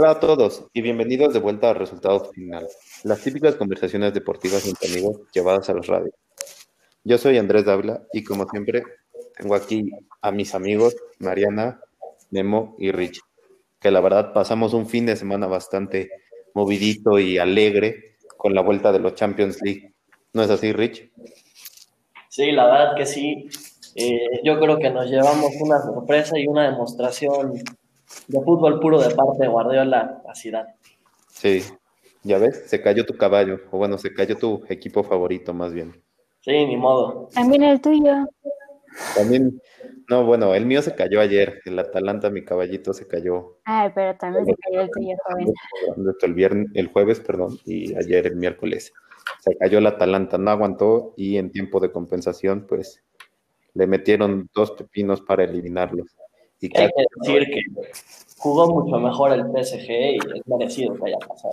Hola a todos y bienvenidos de vuelta a Resultados Final, las típicas conversaciones deportivas entre amigos llevadas a los radios. Yo soy Andrés Dávila y como siempre tengo aquí a mis amigos Mariana, Memo y Rich, que la verdad pasamos un fin de semana bastante movidito y alegre con la vuelta de los Champions League. ¿No es así, Rich? Sí, la verdad que sí. Yo creo que nos llevamos una sorpresa y una demostración de fútbol puro de parte de Guardiola a Zidane. Sí, ya ves, se cayó tu caballo, o bueno, se cayó tu equipo favorito más bien. Sí, ni modo. También el tuyo. También, no, bueno, el mío se cayó ayer, el Atalanta, mi caballito, se cayó. Ay, pero también se cayó el tuyo, joven. El jueves, y ayer el miércoles. Se cayó el Atalanta, no aguantó, y en tiempo de compensación, pues, le metieron dos pepinos para eliminarlos. Y hay que decir que jugó mucho mejor el PSG y es merecido que haya pasado.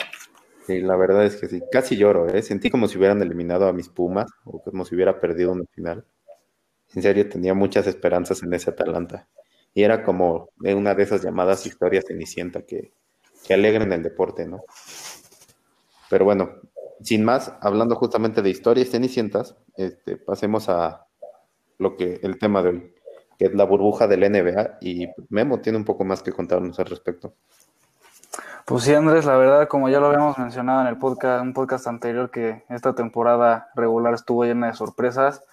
Sí, la verdad es que sí. Casi lloro, ¿eh? Sentí como si hubieran eliminado a mis Pumas o como si hubiera perdido una final. En serio, tenía muchas esperanzas en ese Atalanta. Y era como una de esas llamadas historias cenicienta que alegren el deporte, ¿no? Pero bueno, sin más, hablando justamente de historias cenicientas, pasemos a el tema de hoy, que es la burbuja del NBA, y Memo tiene un poco más que contarnos al respecto. Pues sí, Andrés, la verdad, como ya lo habíamos mencionado en un podcast anterior, que esta temporada regular estuvo llena de sorpresas,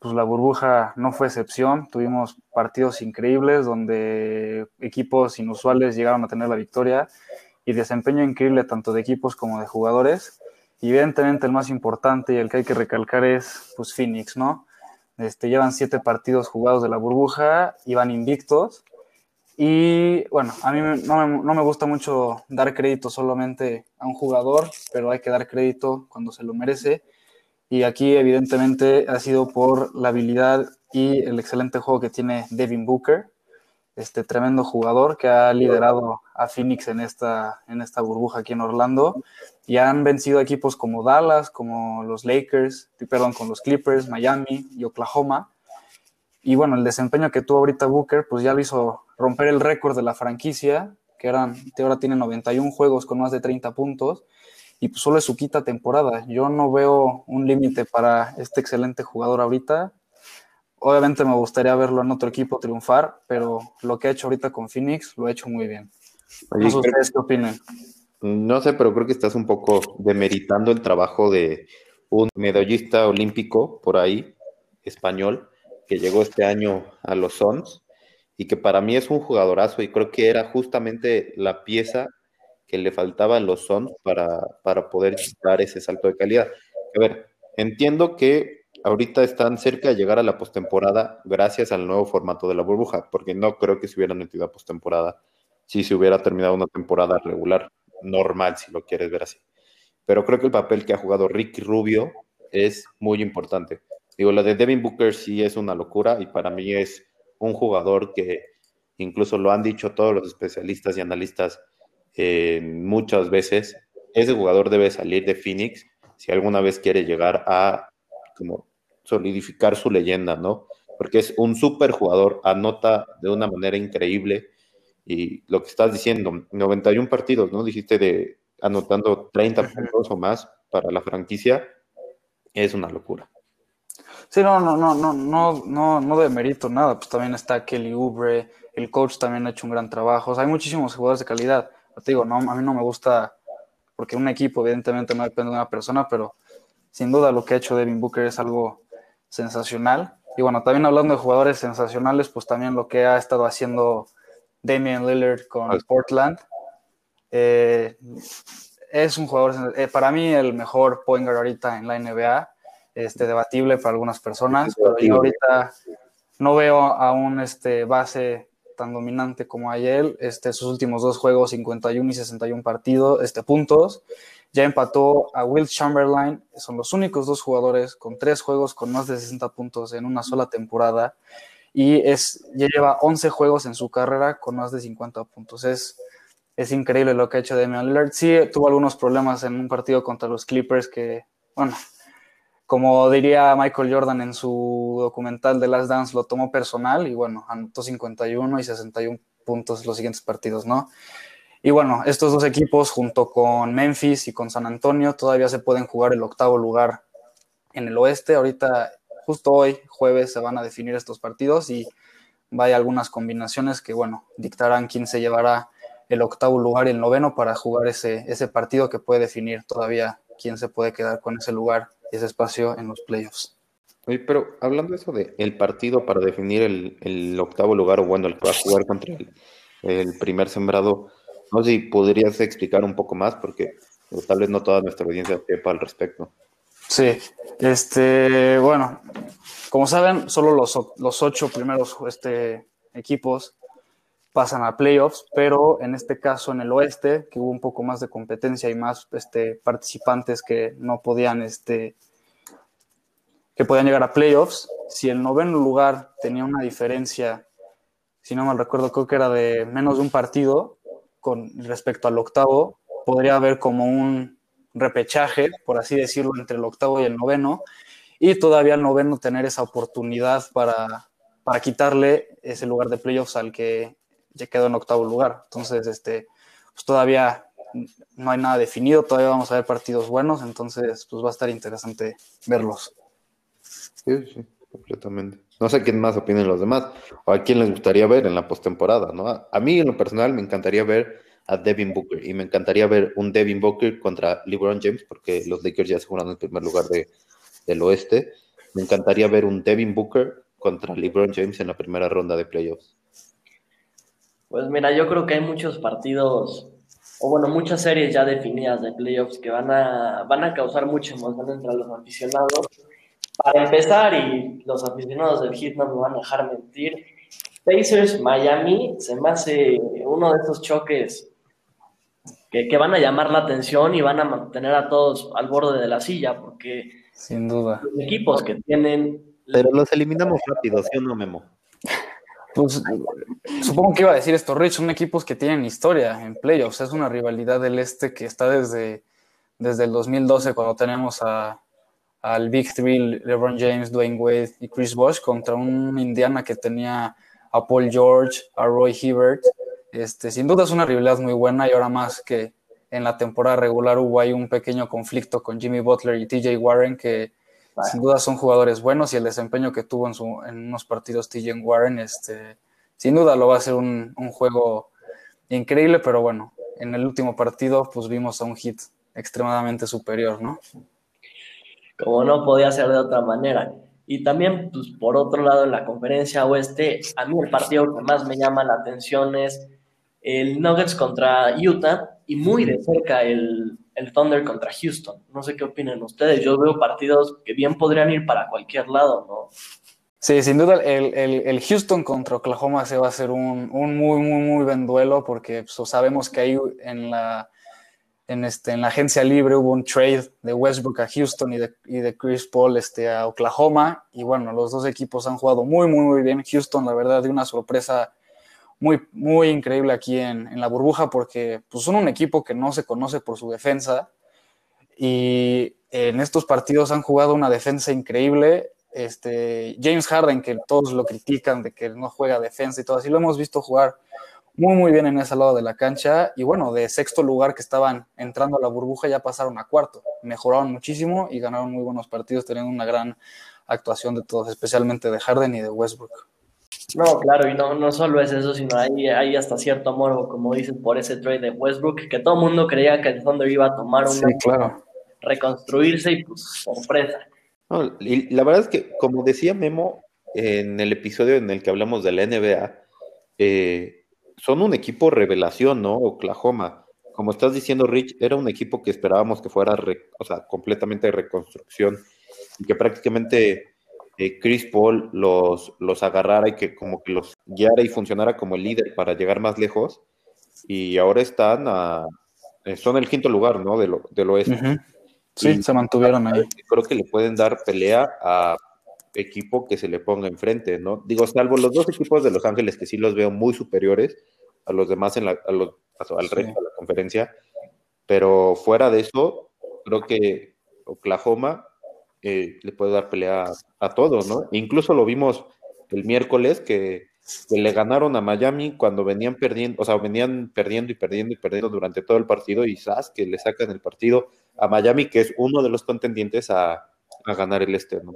pues la burbuja no fue excepción. Tuvimos partidos increíbles donde equipos inusuales llegaron a tener la victoria y desempeño increíble tanto de equipos como de jugadores. Y evidentemente el más importante y el que hay que recalcar es pues Phoenix, ¿no? Llevan 7 partidos jugados de la burbuja, iban invictos, y bueno, a mí no me gusta mucho dar crédito solamente a un jugador, pero hay que dar crédito cuando se lo merece, y aquí evidentemente ha sido por la habilidad y el excelente juego que tiene Devin Booker, este tremendo jugador que ha liderado a Phoenix en esta burbuja aquí en Orlando, y han vencido equipos como Dallas, como los Clippers, Miami y Oklahoma. Y bueno, el desempeño que tuvo ahorita Booker, pues ya lo hizo romper el récord de la franquicia, que ahora tiene 91 juegos con más de 30 puntos, y pues solo es su quinta temporada. Yo no veo un límite para este excelente jugador ahorita. Obviamente me gustaría verlo en otro equipo triunfar, pero lo que ha hecho ahorita con Phoenix lo ha hecho muy bien. No sé ustedes qué opinan. No sé, pero creo que estás un poco demeritando el trabajo de un medallista olímpico por ahí, español, que llegó este año a los Suns y que para mí es un jugadorazo y creo que era justamente la pieza que le faltaba a los Suns para poder dar ese salto de calidad. A ver, entiendo que ahorita están cerca de llegar a la postemporada gracias al nuevo formato de la burbuja, porque no creo que se hubieran metido a postemporada si se hubiera terminado una temporada regular, normal, si lo quieres ver así. Pero creo que el papel que ha jugado Ricky Rubio es muy importante. Digo, la de Devin Booker sí es una locura y para mí es un jugador que incluso lo han dicho todos los especialistas y analistas muchas veces. Ese jugador debe salir de Phoenix si alguna vez quiere llegar a como solidificar su leyenda, ¿no? Porque es un súper jugador, anota de una manera increíble, y lo que estás diciendo, 91 partidos, ¿no? Dijiste de anotando 30 puntos o más para la franquicia, es una locura. Sí, no demerito nada, pues también está Kelly Oubre, el coach también ha hecho un gran trabajo, o sea, hay muchísimos jugadores de calidad. Te digo, no, a mí no me gusta, porque un equipo evidentemente no depende de una persona, pero sin duda lo que ha hecho Devin Booker es algo sensacional. Y bueno, también hablando de jugadores sensacionales, pues también lo que ha estado haciendo Damian Lillard con Portland. Es un jugador, para mí, el mejor point guard ahorita en la NBA. Debatible para algunas personas, pero yo ahorita no veo a un base tan dominante como ayer. Sus últimos 2 juegos, 51 y 61 partidos, puntos. Ya empató a Will Chamberlain, son los únicos 2 jugadores con 3 juegos con más de 60 puntos en una sola temporada, y ya lleva 11 juegos en su carrera con más de 50 puntos. Es increíble lo que ha hecho Damian Lillard. Sí, tuvo algunos problemas en un partido contra los Clippers que, bueno, como diría Michael Jordan en su documental The Last Dance, lo tomó personal y bueno, anotó 51 y 61 puntos en los siguientes partidos, ¿no? Y bueno, estos dos equipos junto con Memphis y con San Antonio todavía se pueden jugar el octavo lugar en el oeste. Ahorita, justo hoy, jueves, se van a definir estos partidos y hay algunas combinaciones que, bueno, dictarán quién se llevará el octavo lugar y el noveno para jugar ese partido que puede definir todavía quién se puede quedar con ese lugar y ese espacio en los playoffs. Oye, pero hablando de eso de el partido para definir el octavo lugar, o bueno, el que va a jugar contra el primer sembrado, no sé si podrías explicar un poco más, porque tal vez no toda nuestra audiencia sepa al respecto. Sí, bueno, como saben, solo los ocho primeros equipos pasan a playoffs, pero en este caso en el oeste, que hubo un poco más de competencia y más participantes que no podían que podían llegar a playoffs, si el noveno lugar tenía una diferencia, si no mal recuerdo, creo que era de menos de un partido con respecto al octavo, podría haber como un repechaje, por así decirlo, entre el octavo y el noveno, y todavía el noveno tener esa oportunidad para quitarle ese lugar de playoffs al que ya quedó en octavo lugar. Entonces, pues todavía no hay nada definido, todavía vamos a ver partidos buenos, entonces pues va a estar interesante verlos. Sí, completamente. No sé qué más opinan los demás, o a quién les gustaría ver en la postemporada, ¿no? A mí, en lo personal, me encantaría ver a Devin Booker, y me encantaría ver un Devin Booker contra LeBron James, porque los Lakers ya aseguraron el primer lugar del oeste. Me encantaría ver un Devin Booker contra LeBron James en la primera ronda de playoffs. Pues mira, yo creo que hay muchos partidos, o bueno, muchas series ya definidas de playoffs que van a causar mucha emoción entre los aficionados. Para empezar, y los aficionados del Heat no me van a dejar mentir, Pacers-Miami se me hace uno de esos choques que van a llamar la atención y van a mantener a todos al borde de la silla, porque sin duda los equipos que tienen... Pero los eliminamos rápido, ¿sí o no, Memo? Pues supongo que iba a decir esto, Rich, son equipos que tienen historia en playoffs, es una rivalidad del este que está desde el 2012, cuando tenemos al Big Three, LeBron James, Dwayne Wade y Chris Bosh, contra un Indiana que tenía a Paul George, a Roy Hibbert. Sin duda es una rivalidad muy buena, y ahora más que en la temporada regular hubo ahí un pequeño conflicto con Jimmy Butler y T.J. Warren, que sin duda son jugadores buenos, y el desempeño que tuvo en unos partidos T.J. Warren, sin duda lo va a ser un juego increíble, pero bueno, en el último partido pues vimos a un Heat extremadamente superior, ¿no? Como no podía ser de otra manera. Y también, pues, por otro lado, en la conferencia oeste, a mí el partido que más me llama la atención es el Nuggets contra Utah, y muy de cerca el Thunder contra Houston. No sé qué opinan ustedes. Yo veo partidos que bien podrían ir para cualquier lado, ¿no? Sí, sin duda, el Houston contra Oklahoma se va a ser un muy, muy, muy buen duelo, porque pues sabemos que ahí en la agencia libre hubo un trade de Westbrook a Houston y de Chris Paul a Oklahoma, y bueno, los dos equipos han jugado muy, muy, muy bien. Houston, la verdad, dio una sorpresa muy, muy increíble aquí en la burbuja, porque pues, son un equipo que no se conoce por su defensa, y en estos partidos han jugado una defensa increíble. James Harden, que todos lo critican de que no juega defensa y todo, así lo hemos visto jugar muy, muy bien en ese lado de la cancha. Y bueno, de sexto lugar que estaban entrando a la burbuja ya pasaron a cuarto, mejoraron muchísimo y ganaron muy buenos partidos, teniendo una gran actuación de todos, especialmente de Harden y de Westbrook. No, claro, y no solo es eso, sino hay hasta cierto morbo, como dicen, por ese trade de Westbrook, que todo el mundo creía que el Thunder iba a tomar un reconstruirse, y pues sorpresa. No, y la verdad es que, como decía Memo en el episodio en el que hablamos de la NBA, son un equipo revelación, ¿no? Oklahoma, como estás diciendo, Rich, era un equipo que esperábamos que fuera, completamente de reconstrucción, y que prácticamente Chris Paul los agarrara y que como que los guiara y funcionara como el líder para llegar más lejos, y ahora son el quinto lugar, ¿no? Del oeste. Uh-huh. Sí, y se mantuvieron ahí. Creo que le pueden dar pelea a equipo que se le ponga enfrente, ¿no? Digo, salvo los dos equipos de Los Ángeles, que sí los veo muy superiores a los demás al resto de la conferencia, pero fuera de eso, creo que Oklahoma le puede dar pelea a todos, ¿no? Incluso lo vimos el miércoles, que que le ganaron a Miami cuando venían perdiendo, o sea, venían perdiendo durante todo el partido, y ¡zas!, que le sacan el partido a Miami, que es uno de los contendientes a ganar el este, ¿no?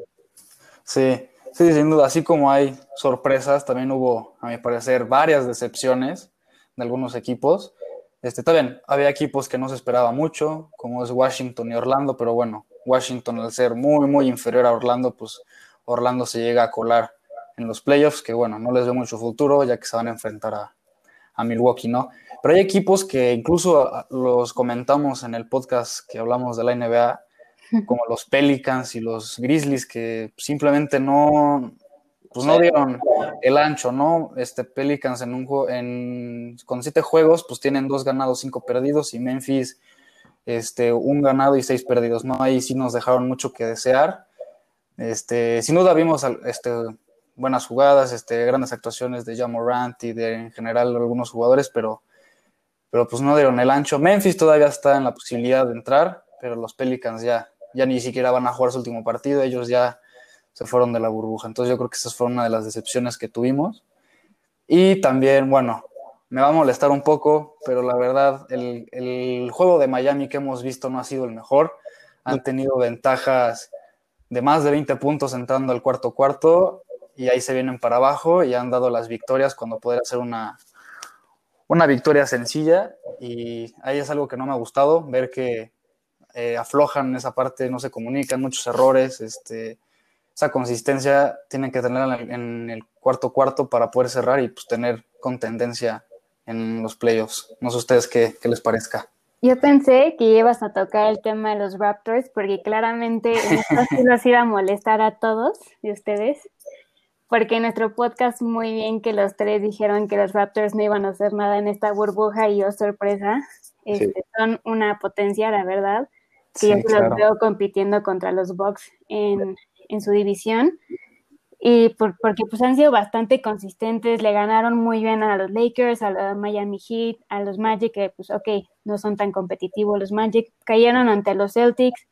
Sí, sí, sin duda. Así como hay sorpresas, también hubo, a mi parecer, varias decepciones de algunos equipos. También había equipos que no se esperaba mucho, como es Washington y Orlando, pero bueno, Washington, al ser muy, muy inferior a Orlando, pues Orlando se llega a colar en los playoffs, que bueno, no les veo mucho futuro, ya que se van a enfrentar a Milwaukee, ¿no? Pero hay equipos que incluso los comentamos en el podcast que hablamos de la NBA, como los Pelicans y los Grizzlies, que simplemente no dieron el ancho, ¿no? Pelicans con 7 juegos, pues tienen 2 ganados, 5 perdidos, y Memphis 1 ganado y 6 perdidos, ¿no? Ahí sí nos dejaron mucho que desear. Sin duda vimos buenas jugadas, grandes actuaciones de Ja Morant y de, en general, algunos jugadores, pero pues no dieron el ancho. Memphis todavía está en la posibilidad de entrar, pero los Pelicans ya ni siquiera van a jugar su último partido, ellos ya se fueron de la burbuja. Entonces yo creo que esa fue una de las decepciones que tuvimos. Y también, bueno, me va a molestar un poco, pero la verdad, el juego de Miami que hemos visto no ha sido el mejor. Han tenido ventajas de más de 20 puntos entrando al cuarto cuarto, y ahí se vienen para abajo y han dado las victorias cuando podría ser una victoria sencilla, y ahí es algo que no me ha gustado, ver que aflojan esa parte, no se comunican, muchos errores, esa consistencia tienen que tener en el cuarto cuarto para poder cerrar y pues tener contendencia en los playoffs. No sé ustedes qué les parezca. Yo pensé que ibas a tocar el tema de los Raptors, porque claramente esto sí los iba a molestar a todos de ustedes, porque en nuestro podcast muy bien que los tres dijeron que los Raptors no iban a hacer nada en esta burbuja, y oh, sorpresa, sí. Son una potencia, la verdad, que sí, yo claro. Los veo compitiendo contra los Bucks en su división, y porque pues han sido bastante consistentes, le ganaron muy bien a los Lakers, a los Miami Heat, a los Magic, que pues ok, no son tan competitivos los Magic, cayeron ante los Celtics,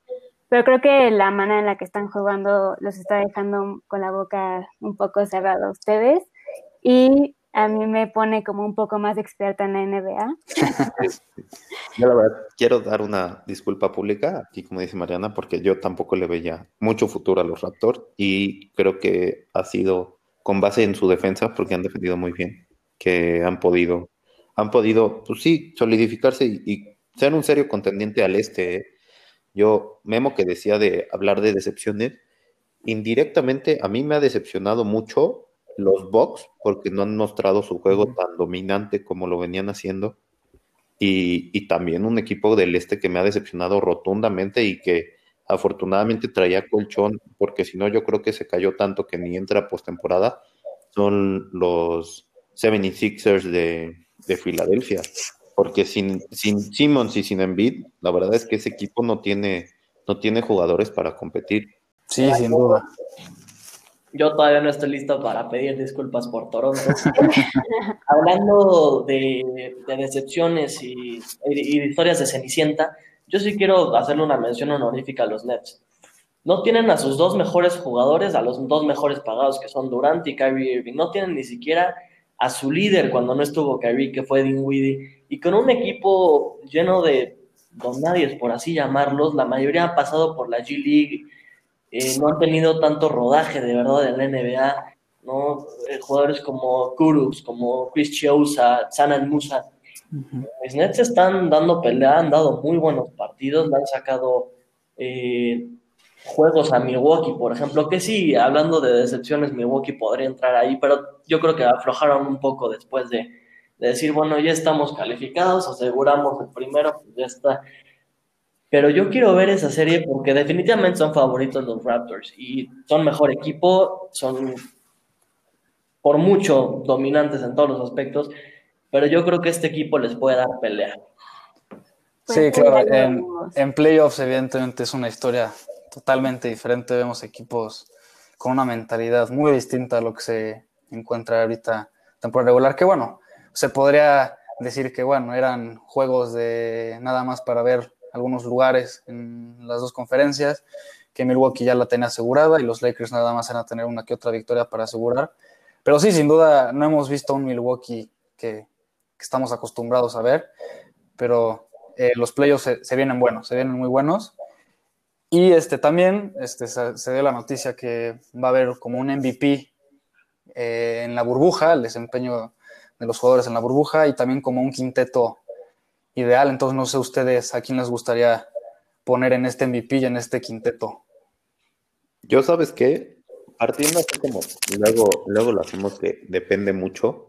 pero creo que la manera en la que están jugando los está dejando con la boca un poco cerrada a ustedes, y a mí me pone como un poco más experta en la NBA. Yo la verdad quiero dar una disculpa pública, aquí como dice Mariana, porque yo tampoco le veía mucho futuro a los Raptors, y creo que ha sido con base en su defensa, porque han defendido muy bien, que han podido pues sí, solidificarse y ser un serio contendiente al este, ¿eh? Yo, Memo, que decía de hablar de decepciones, indirectamente a mí me ha decepcionado mucho los Bucks, porque no han mostrado su juego tan dominante como lo venían haciendo, y también un equipo del este que me ha decepcionado rotundamente, y que afortunadamente traía colchón, porque si no yo creo que se cayó tanto que ni entra postemporada, son los 76ers de Filadelfia, porque sin Simmons y sin Embiid, la verdad es que ese equipo no tiene jugadores para competir. Sí, sin duda. Yo todavía no estoy listo para pedir disculpas por Toronto. Hablando de decepciones y de historias de Cenicienta, yo sí quiero hacerle una mención honorífica a los Nets. No tienen a sus 2 mejores jugadores, a los 2 mejores pagados, que son Durant y Kyrie Irving. No tienen ni siquiera a su líder cuando no estuvo Kyrie, que fue Dinwiddie. Y con un equipo lleno de donadies, por así llamarlos, la mayoría ha pasado por la G League. No han tenido tanto rodaje, de verdad, en la NBA, ¿no? Jugadores como Kurus, como Chris Chiousa, Sanan Musa. Los Nets están dando pelea, han dado muy buenos partidos, le han sacado juegos a Milwaukee, por ejemplo, que sí, hablando de decepciones, Milwaukee podría entrar ahí, pero yo creo que aflojaron un poco después de decir, bueno, ya estamos calificados, aseguramos el primero, pues ya está. Pero yo quiero ver esa serie porque definitivamente son favoritos los Raptors y son mejor equipo, son por mucho dominantes en todos los aspectos, pero yo creo que este equipo les puede dar pelea. Sí, claro, en playoffs evidentemente es una historia totalmente diferente, vemos equipos con una mentalidad muy distinta a lo que se encuentra ahorita temporada regular, que bueno, se podría decir que bueno, eran juegos de nada más para ver algunos lugares en las 2 conferencias, que Milwaukee ya la tenía asegurada y los Lakers nada más eran a tener una que otra victoria para asegurar, Pero sí, sin duda, no hemos visto un Milwaukee que estamos acostumbrados a ver, pero los playoffs se vienen buenos, se vienen muy buenos. Y también se dio la noticia que va a haber como un MVP en la burbuja, el desempeño de los jugadores en la burbuja, y también como un quinteto ideal. Entonces, no sé ustedes a quién les gustaría poner en este MVP y en este quinteto. Yo, ¿sabes qué? Partiendo así como luego lo hacemos que depende mucho.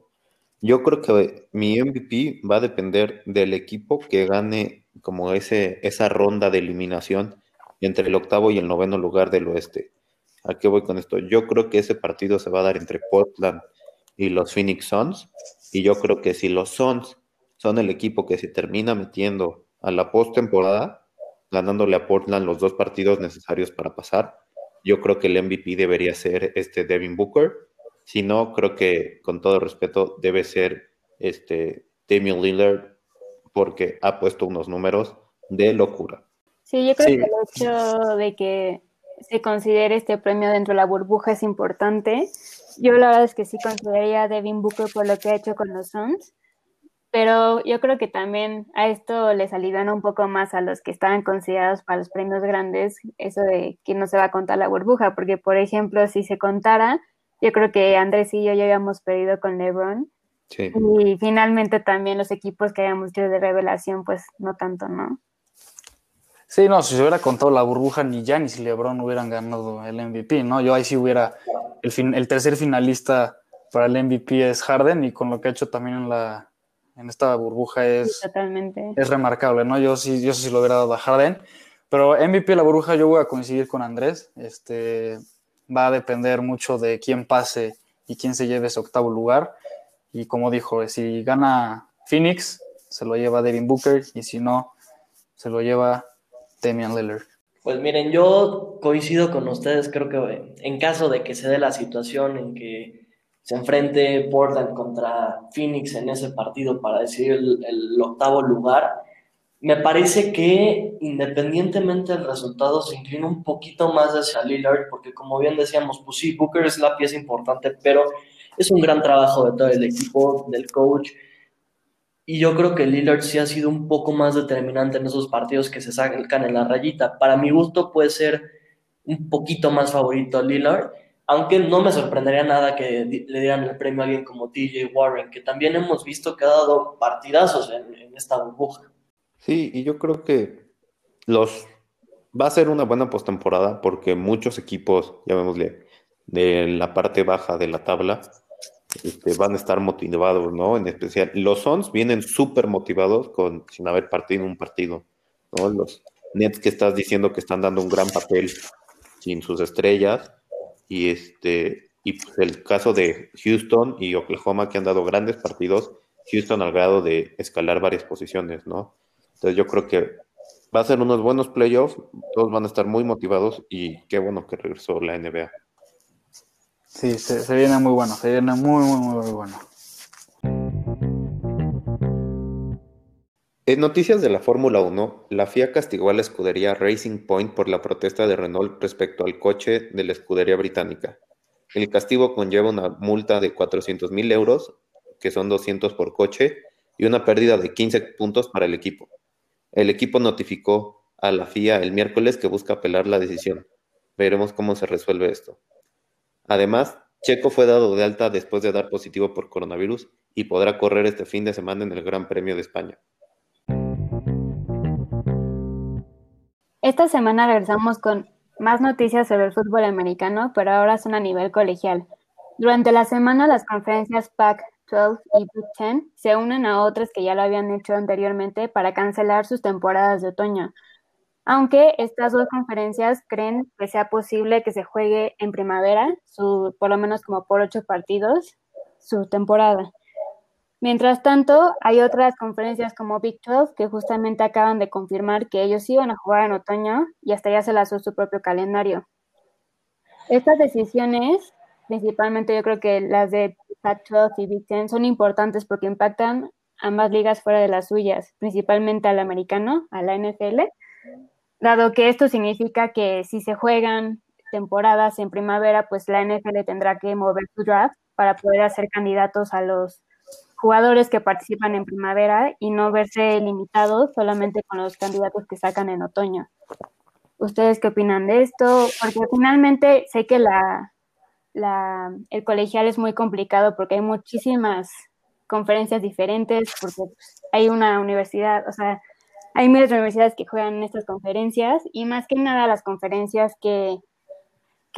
Yo creo que mi MVP va a depender del equipo que gane como esa ronda de eliminación entre el octavo y el noveno lugar del oeste. ¿A qué voy con esto? Yo creo que ese partido se va a dar entre Portland y los Phoenix Suns, y yo creo que si los Suns son el equipo que se termina metiendo a la postemporada, ganándole a Portland los dos partidos necesarios para pasar, yo creo que el MVP debería ser Devin Booker. Si no, creo que, con todo respeto, debe ser Damian Lillard, porque ha puesto unos números de locura. Sí, yo creo que el hecho de que se considere este premio dentro de la burbuja es importante. Yo la verdad es que sí consideraría a Devin Booker por lo que ha hecho con los Suns, pero yo creo que también a esto les aliviana un poco más a los que estaban considerados para los premios grandes, eso de que no se va a contar la burbuja, porque, por ejemplo, si se contara, yo creo que Andrés y yo ya habíamos perdido con LeBron. Sí. Y finalmente también los equipos que habíamos hecho de revelación, pues no tanto, ¿no? Sí, no, si se hubiera contado la burbuja, ni Giannis y LeBron hubieran ganado el MVP, ¿no? Yo ahí sí hubiera... El tercer finalista para el MVP es Harden, y con lo que ha hecho también en esta burbuja es remarcable, ¿no? Yo sí lo hubiera dado a Harden. Pero MVP de la burbuja yo voy a coincidir con Andrés. Va a depender mucho de quién pase y quién se lleve ese octavo lugar. Y como dijo, si gana Phoenix, se lo lleva Devin Booker, y si no, se lo lleva Damian Lillard. Pues miren, yo coincido con ustedes. Creo que en caso de que se dé la situación en que se enfrente Portland contra Phoenix en ese partido para decidir el octavo lugar, me parece que independientemente del resultado se inclina un poquito más hacia Lillard, porque como bien decíamos, pues sí, Booker es la pieza importante, pero es un gran trabajo de todo el equipo, del coach, y yo creo que Lillard sí ha sido un poco más determinante en esos partidos que se sacan en la rayita. Para mi gusto puede ser un poquito más favorito Lillard, aunque no me sorprendería nada que le dieran el premio a alguien como T.J. Warren, que también hemos visto que ha dado partidazos en esta burbuja. Sí, y yo creo que va a ser una buena postemporada, porque muchos equipos, llamémosle, de la parte baja de la tabla, van a estar motivados, ¿no? En especial, los Suns vienen súper motivados sin haber partido un partido, ¿no? Los Nets, que estás diciendo que están dando un gran papel sin sus estrellas, y pues el caso de Houston y Oklahoma, que han dado grandes partidos, Houston al grado de escalar varias posiciones, ¿no? Entonces yo creo que va a ser unos buenos playoffs, todos van a estar muy motivados, y qué bueno que regresó la NBA. Sí, se viene muy bueno, se viene muy, muy, muy bueno. En noticias de la Fórmula 1, la FIA castigó a la escudería Racing Point por la protesta de Renault respecto al coche de la escudería británica. El castigo conlleva una multa de 400,000 euros, que son 200 por coche, y una pérdida de 15 puntos para el equipo. El equipo notificó a la FIA el miércoles que busca apelar la decisión. Veremos cómo se resuelve esto. Además, Checo fue dado de alta después de dar positivo por coronavirus y podrá correr este fin de semana en el Gran Premio de España. Esta semana regresamos con más noticias sobre el fútbol americano, pero ahora son a nivel colegial. Durante la semana, las conferencias Pac-12 y Big Ten se unen a otras que ya lo habían hecho anteriormente para cancelar sus temporadas de otoño, aunque estas dos conferencias creen que sea posible que se juegue en primavera, por lo menos como por 8 partidos, su temporada. Mientras tanto, hay otras conferencias como Big 12 que justamente acaban de confirmar que ellos iban a jugar en otoño y hasta ya se lanzó su propio calendario. Estas decisiones, principalmente yo creo que las de Pac-12 y Big Ten, son importantes porque impactan ambas ligas fuera de las suyas, principalmente al americano, a la NFL, dado que esto significa que si se juegan temporadas en primavera, pues la NFL tendrá que mover su draft para poder hacer candidatos a los jugadores que participan en primavera y no verse limitados solamente con los candidatos que sacan en otoño. ¿Ustedes qué opinan de esto? Porque finalmente sé que el colegial es muy complicado porque hay muchísimas conferencias diferentes, porque hay una universidad, o sea, hay miles de universidades que juegan en estas conferencias, y más que nada las conferencias que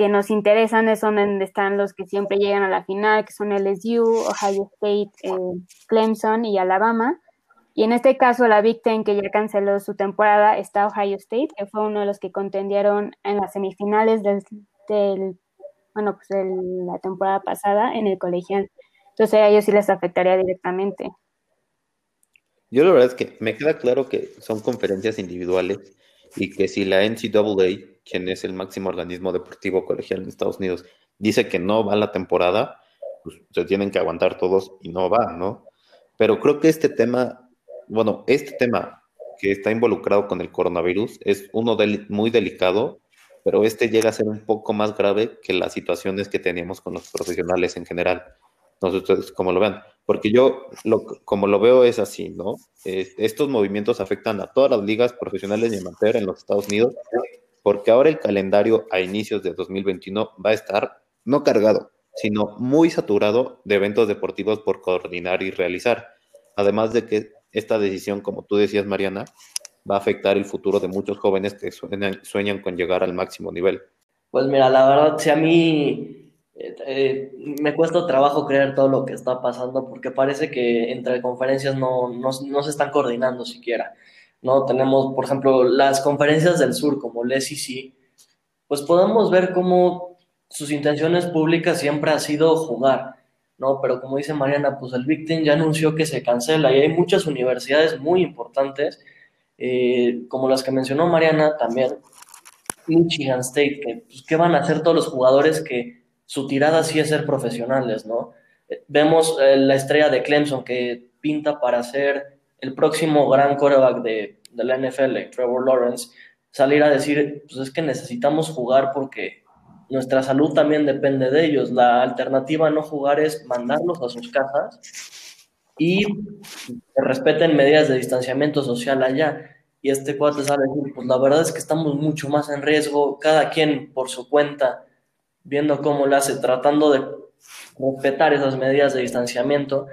nos interesan es donde están los que siempre llegan a la final, que son LSU, Ohio State, Clemson y Alabama. Y en este caso la Big Ten, que ya canceló su temporada, está Ohio State, que fue uno de los que contendieron en las semifinales de la temporada pasada en el colegial. Entonces a ellos sí les afectaría directamente. Yo la verdad es que me queda claro que son conferencias individuales y que si la NCAA, quien es el máximo organismo deportivo colegial en Estados Unidos, dice que no va la temporada, pues se tienen que aguantar todos y no va, ¿no? Pero creo que este tema que está involucrado con el coronavirus es uno muy delicado, pero llega a ser un poco más grave que las situaciones que teníamos con los profesionales en general. No sé ustedes cómo lo vean, porque yo como lo veo es así, ¿no? Estos movimientos afectan a todas las ligas profesionales y amateur en los Estados Unidos, porque ahora el calendario a inicios de 2021 va a estar no cargado, sino muy saturado de eventos deportivos por coordinar y realizar. Además de que esta decisión, como tú decías, Mariana, va a afectar el futuro de muchos jóvenes que sueñan con llegar al máximo nivel. Pues mira, la verdad, si a mí... me cuesta trabajo creer todo lo que está pasando, porque parece que entre conferencias no se están coordinando siquiera, ¿no? Tenemos, por ejemplo, las conferencias del sur, como el SEC, pues podemos ver cómo sus intenciones públicas siempre ha sido jugar, ¿no? Pero como dice Mariana, pues el Big Ten ya anunció que se cancela, y hay muchas universidades muy importantes, como las que mencionó Mariana también, Michigan State, que pues, ¿qué van a hacer todos los jugadores que su tirada sí es ser profesionales, ¿no? Vemos la estrella de Clemson que pinta para ser el próximo gran quarterback de la NFL, Trevor Lawrence, salir a decir, pues es que necesitamos jugar porque nuestra salud también depende de ellos. La alternativa a no jugar es mandarlos a sus casas y que respeten medidas de distanciamiento social allá. Y este cuate sale a decir, pues la verdad es que estamos mucho más en riesgo, cada quien por su cuenta, viendo cómo lo hace, tratando de respetar esas medidas de distanciamiento,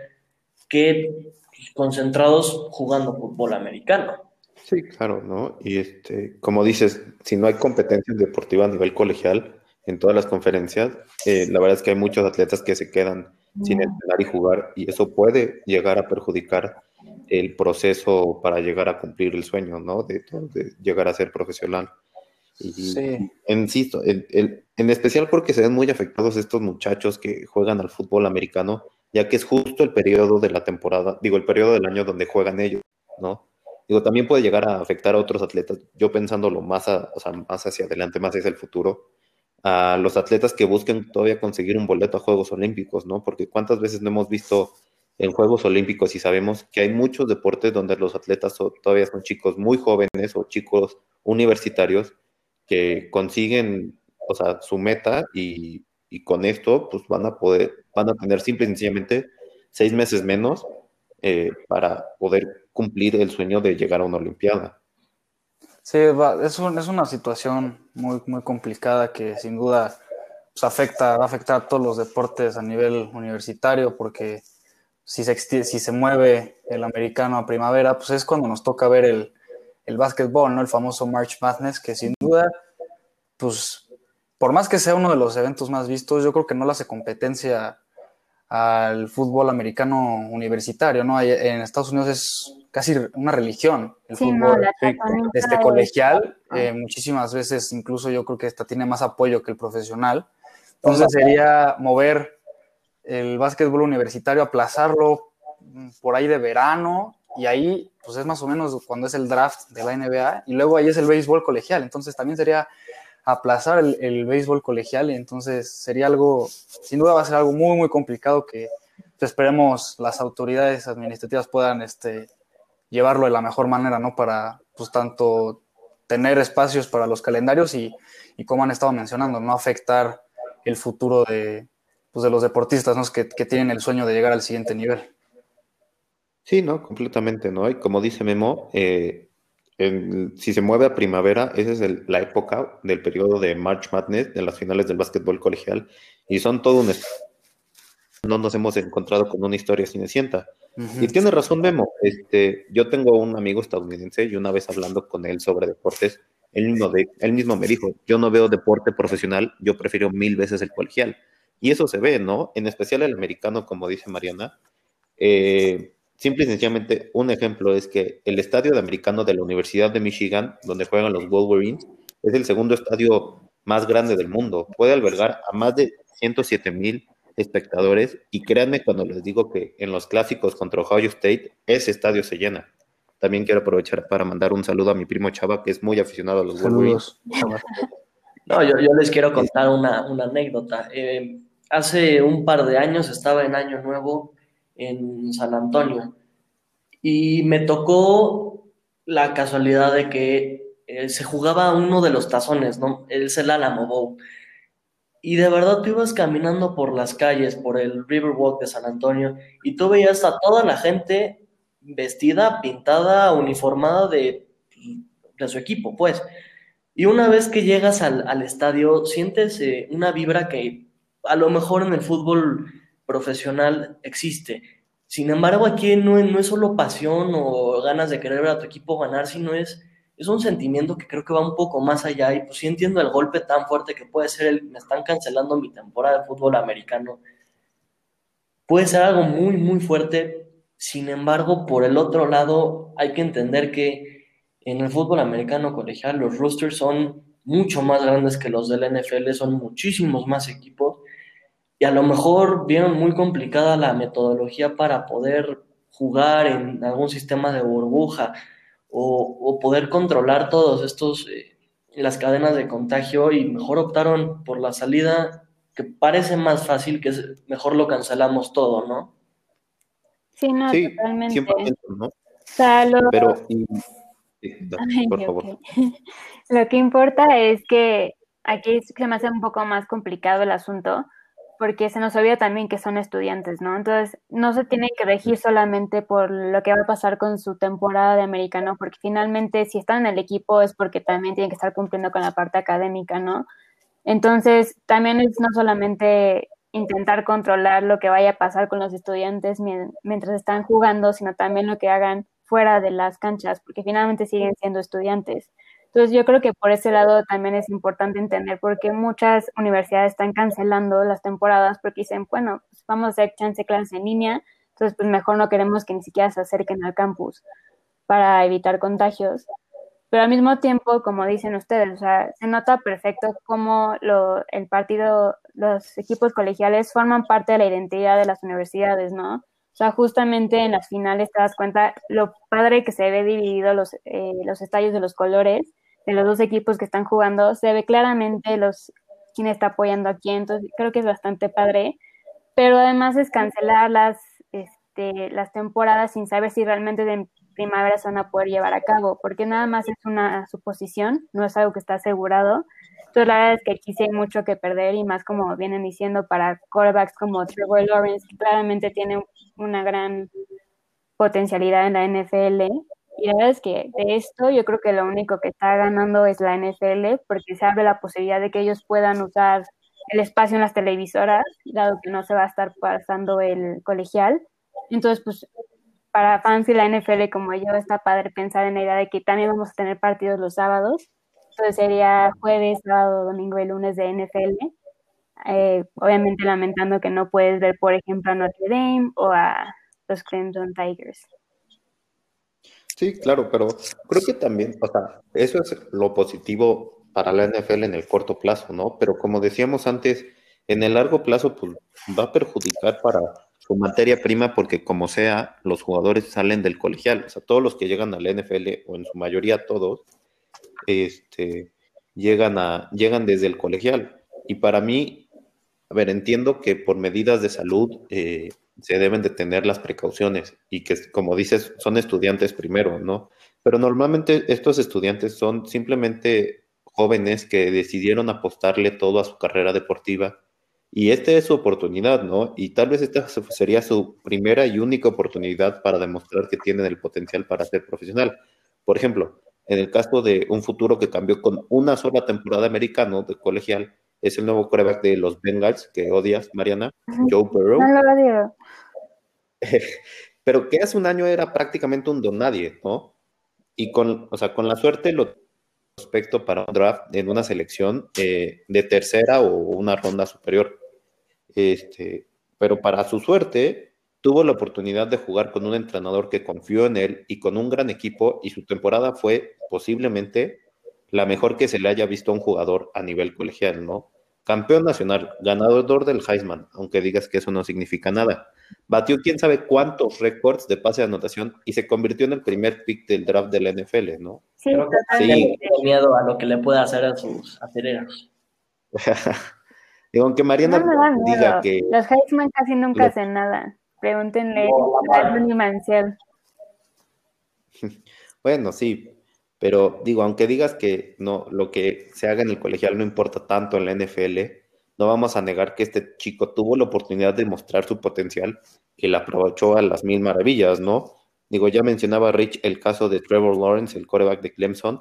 que concentrados jugando fútbol americano. Sí, claro, ¿no? Y como dices, si no hay competencias deportivas a nivel colegial en todas las conferencias, la verdad es que hay muchos atletas que se quedan sin entrenar y jugar, y eso puede llegar a perjudicar el proceso para llegar a cumplir el sueño, ¿no? De llegar a ser profesional. Y sí. Insisto, en especial porque se ven muy afectados estos muchachos que juegan al fútbol americano, ya que es justo el periodo de la temporada, el periodo del año donde juegan ellos, ¿no? También puede llegar a afectar a otros atletas, yo pensándolo más hacia adelante, más hacia el futuro, a los atletas que busquen todavía conseguir un boleto a Juegos Olímpicos, ¿no? Porque cuántas veces no hemos visto en Juegos Olímpicos y sabemos que hay muchos deportes donde los atletas todavía son chicos muy jóvenes o chicos universitarios que consiguen, o sea, su meta y con esto pues van a tener simple y sencillamente 6 meses menos para poder cumplir el sueño de llegar a una olimpiada. Sí, es una situación muy, muy complicada que sin duda pues, va a afectar a todos los deportes a nivel universitario, porque si se mueve el americano a primavera, pues es cuando nos toca ver el básquetbol, ¿no? El famoso March Madness, que sin duda, pues, por más que sea uno de los eventos más vistos, yo creo que no le hace competencia al fútbol americano universitario, ¿no? En Estados Unidos es casi una religión el fútbol colegial. Muchísimas veces, incluso yo creo que esta tiene más apoyo que el profesional. Entonces sería mover el básquetbol universitario, aplazarlo por ahí de verano, y ahí pues es más o menos cuando es el draft de la NBA, y luego ahí es el béisbol colegial, entonces también sería aplazar el béisbol colegial, y entonces sería algo, sin duda va a ser algo muy, muy complicado que pues, esperemos las autoridades administrativas puedan llevarlo de la mejor manera, ¿no? Para, pues, tanto tener espacios para los calendarios y como han estado mencionando, no afectar el futuro de pues de los deportistas, ¿no? Que tienen el sueño de llegar al siguiente nivel. Sí, no, completamente, ¿no? Y como dice Memo, si se mueve a primavera, esa es la época del periodo de March Madness, de las finales del básquetbol colegial, y son todo un... No nos hemos encontrado con una historia cinecienta. Uh-huh. Y tiene razón Memo. Yo tengo un amigo estadounidense y una vez hablando con él sobre deportes, él mismo me dijo, yo no veo deporte profesional, yo prefiero 1000 veces el colegial. Y eso se ve, ¿no? En especial el americano, como dice Mariana. Simple y sencillamente, un ejemplo es que el estadio de americano de la Universidad de Michigan, donde juegan los Wolverines, es el segundo estadio más grande del mundo. Puede albergar a más de 107,000 espectadores, y créanme cuando les digo que en los clásicos contra Ohio State, ese estadio se llena. También quiero aprovechar para mandar un saludo a mi primo Chava, que es muy aficionado a los Wolverines. No, yo les quiero contar una anécdota. Hace un par de años estaba en Año Nuevo en San Antonio y me tocó la casualidad de que se jugaba uno de los tazones, ¿no? Es el Alamo Bowl. Y de verdad tú ibas caminando por las calles, por el Riverwalk de San Antonio, y tú veías a toda la gente vestida, pintada, uniformada de su equipo, pues. Y una vez que llegas al estadio, sientes una vibra que a lo mejor en el fútbol profesional existe. Sin embargo, aquí no es solo pasión o ganas de querer ver a tu equipo ganar, sino es un sentimiento que creo que va un poco más allá, y pues sí entiendo el golpe tan fuerte que puede ser me están cancelando mi temporada de fútbol americano. Puede ser algo muy, muy fuerte. Sin embargo, por el otro lado, hay que entender que en el fútbol americano colegial los rosters son mucho más grandes que los del NFL, son muchísimos más equipos, y a lo mejor vieron muy complicada la metodología para poder jugar en algún sistema de burbuja, o poder controlar todos estos, las cadenas de contagio, y mejor optaron por la salida que parece más fácil, que es mejor lo cancelamos todo, ¿no? Sí, no, sí, totalmente. 100%, ¿no? Saludos. Pero, por favor. Okay. Lo que importa es que aquí se me hace un poco más complicado el asunto, porque se nos olvida también que son estudiantes, ¿no? Entonces, no se tienen que regir solamente por lo que va a pasar con su temporada de americano, porque finalmente si están en el equipo es porque también tienen que estar cumpliendo con la parte académica, ¿no? Entonces, también es no solamente intentar controlar lo que vaya a pasar con los estudiantes mientras están jugando, sino también lo que hagan fuera de las canchas, porque finalmente siguen siendo estudiantes. Entonces, yo creo que por ese lado también es importante entender por qué muchas universidades están cancelando las temporadas, porque dicen, bueno, pues vamos a hacer chance clases en línea, entonces pues mejor no queremos que ni siquiera se acerquen al campus para evitar contagios. Pero al mismo tiempo, como dicen ustedes, o sea, se nota perfecto cómo el partido, los equipos colegiales forman parte de la identidad de las universidades, ¿no? O sea, justamente en las finales te das cuenta lo padre que se ve dividido los estadios de los colores de los dos equipos que están jugando, se ve claramente quién está apoyando a quién, entonces creo que es bastante padre, pero además es cancelar las temporadas sin saber si realmente en primavera se van a poder llevar a cabo, porque nada más es una suposición, no es algo que está asegurado, entonces la verdad es que aquí sí hay mucho que perder, y más como vienen diciendo para quarterbacks como Trevor Lawrence, que claramente tiene una gran potencialidad en la NFL, y la verdad es que de esto yo creo que lo único que está ganando es la NFL, porque se abre la posibilidad de que ellos puedan usar el espacio en las televisoras, dado que no se va a estar pasando el colegial. Entonces, pues, para fans y la NFL como yo, está padre pensar en la idea de que también vamos a tener partidos los sábados. Entonces sería jueves, sábado, domingo y lunes de NFL. Obviamente lamentando que no puedes ver, por ejemplo, a Notre Dame o a los Clemson Tigers. Sí, claro, pero creo que también, o sea, eso es lo positivo para la NFL en el corto plazo, ¿no? Pero como decíamos antes, en el largo plazo, pues, va a perjudicar para su materia prima, porque como sea, los jugadores salen del colegial, o sea, todos los que llegan a la NFL, o en su mayoría todos, llegan desde el colegial. Y para mí, a ver, entiendo que por medidas de salud, se deben de tener las precauciones y que, como dices, son estudiantes primero, ¿no? Pero normalmente estos estudiantes son simplemente jóvenes que decidieron apostarle todo a su carrera deportiva Y esta es su oportunidad, ¿no? Y tal vez esta sería su primera y única oportunidad para demostrar que tienen el potencial para ser profesional. Por ejemplo, en el caso de un futuro que cambió con una sola temporada americano de colegial, es el nuevo quarterback de los Bengals, que odias, Mariana, Joe Burrow. No lo odio. Pero que hace un año era prácticamente un don nadie, ¿no? Y con la suerte lo prospecto para un draft en una selección de tercera o una ronda superior. Pero para su suerte, tuvo la oportunidad de jugar con un entrenador que confió en él y con un gran equipo, y su temporada fue posiblemente la mejor que se le haya visto a un jugador a nivel colegial, ¿no? Campeón nacional, ganador del Heisman, aunque digas que eso no significa nada. Batió quién sabe cuántos récords de pase de anotación y se convirtió en el primer pick del draft de la NFL, ¿no? Sí, pero sí. Tengo miedo a lo que le pueda hacer a sus aceleros. Digo, aunque Mariana no diga que... Los Heisman casi nunca hacen nada. Pregúntenle a Anthony Manciel. Bueno, sí, pero digo, aunque digas que no, lo que se haga en el colegial no importa tanto en la NFL... No vamos a negar que este chico tuvo la oportunidad de mostrar su potencial y la aprovechó a las mil maravillas, ¿no? Digo, ya mencionaba Rich el caso de Trevor Lawrence, el quarterback de Clemson,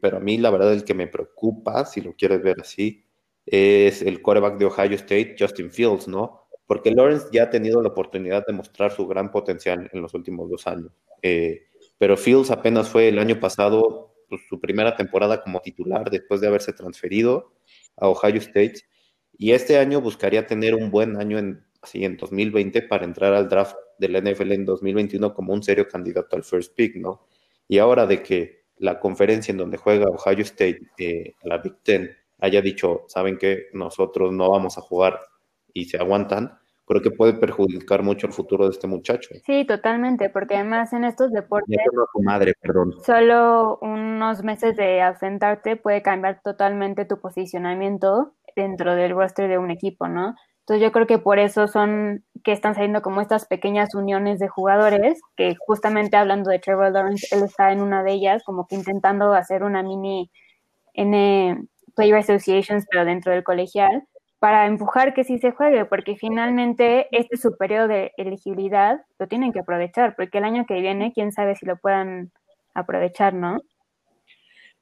pero a mí la verdad el que me preocupa, si lo quieres ver así, es el quarterback de Ohio State, Justin Fields, ¿no? Porque Lawrence ya ha tenido la oportunidad de mostrar su gran potencial en los últimos 2 años, pero Fields apenas fue el año pasado pues, su primera temporada como titular después de haberse transferido a Ohio State. Y este año buscaría tener un buen año en 2020 para entrar al draft de la NFL en 2021 como un serio candidato al first pick, ¿no? Y ahora de que la conferencia en donde juega Ohio State, la Big Ten, haya dicho, ¿saben qué? Nosotros no vamos a jugar y se aguantan, creo que puede perjudicar mucho el futuro de este muchacho. Sí, totalmente, porque además en estos deportes... Solo unos meses de ausentarte puede cambiar totalmente tu posicionamiento dentro del roster de un equipo, ¿no? Entonces yo creo que por eso son que están saliendo como estas pequeñas uniones de jugadores, que justamente hablando de Trevor Lawrence, él está en una de ellas, como que intentando hacer una mini player associations, pero dentro del colegial, para empujar que sí se juegue, porque finalmente este su periodo de elegibilidad lo tienen que aprovechar, porque el año que viene, quién sabe si lo puedan aprovechar, ¿no?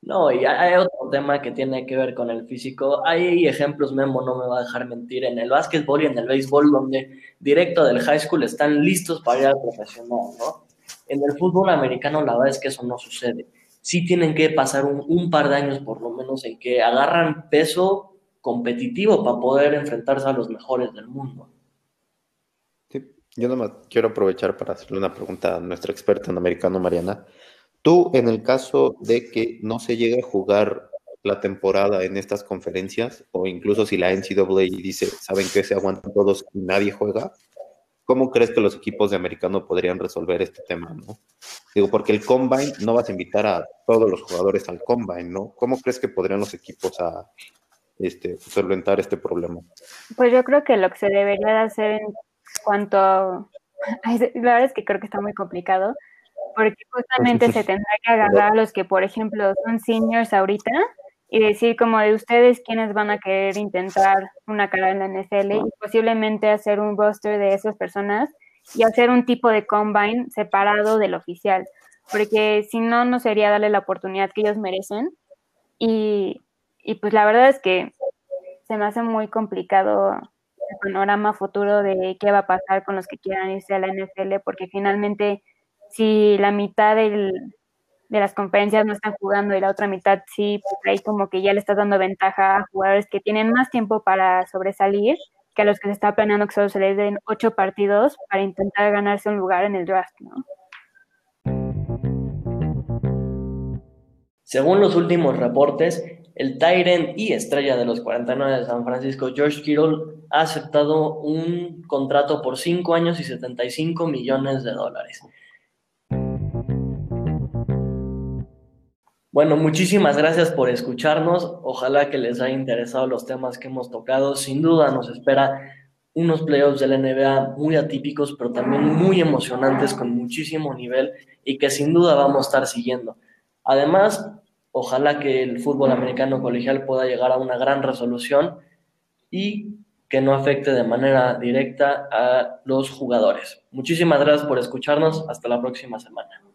No, y hay otro tema que tiene que ver con el físico. Hay ejemplos, Memo no me va a dejar mentir, en el básquetbol y en el béisbol, donde directo del high school están listos para ir al profesional, ¿no? En el fútbol americano la verdad es que eso no sucede. Sí tienen que pasar un par de años por lo menos en que agarran peso competitivo para poder enfrentarse a los mejores del mundo. Sí, yo nomás quiero aprovechar para hacerle una pregunta a nuestra experta en americano, Mariana. Tú, en el caso de que no se llegue a jugar la temporada en estas conferencias, o incluso si la NCAA dice, ¿saben qué? Se aguantan todos y nadie juega. ¿Cómo crees que los equipos de americano podrían resolver este tema, no? Digo, porque el Combine, no vas a invitar a todos los jugadores al Combine, ¿no? ¿Cómo crees que podrían los equipos a solventar este problema? Pues yo creo que lo que se debería de hacer en cuanto a... La verdad es que creo que está muy complicado, porque justamente se tendrá que agarrar a los que, por ejemplo, son seniors ahorita y decir como de ustedes quiénes van a querer intentar una carrera en la NFL y posiblemente hacer un roster de esas personas y hacer un tipo de combine separado del oficial, porque si no, no sería darle la oportunidad que ellos merecen y pues la verdad es que se me hace muy complicado el panorama futuro de qué va a pasar con los que quieran irse a la NFL, porque finalmente... Si la mitad de las conferencias no están jugando y la otra mitad sí, pues ahí como que ya le estás dando ventaja a jugadores que tienen más tiempo para sobresalir que a los que se está planeando que solo se les den 8 partidos para intentar ganarse un lugar en el draft, ¿no? Según los últimos reportes, el tight end y estrella de los 49 de San Francisco, George Kittle, ha aceptado un contrato por 5 años y $75 millones. Bueno, muchísimas gracias por escucharnos. Ojalá que les haya interesado los temas que hemos tocado. Sin duda nos espera unos playoffs de la NBA muy atípicos, pero también muy emocionantes, con muchísimo nivel y que sin duda vamos a estar siguiendo. Además, ojalá que el fútbol americano colegial pueda llegar a una gran resolución y que no afecte de manera directa a los jugadores. Muchísimas gracias por escucharnos. Hasta la próxima semana.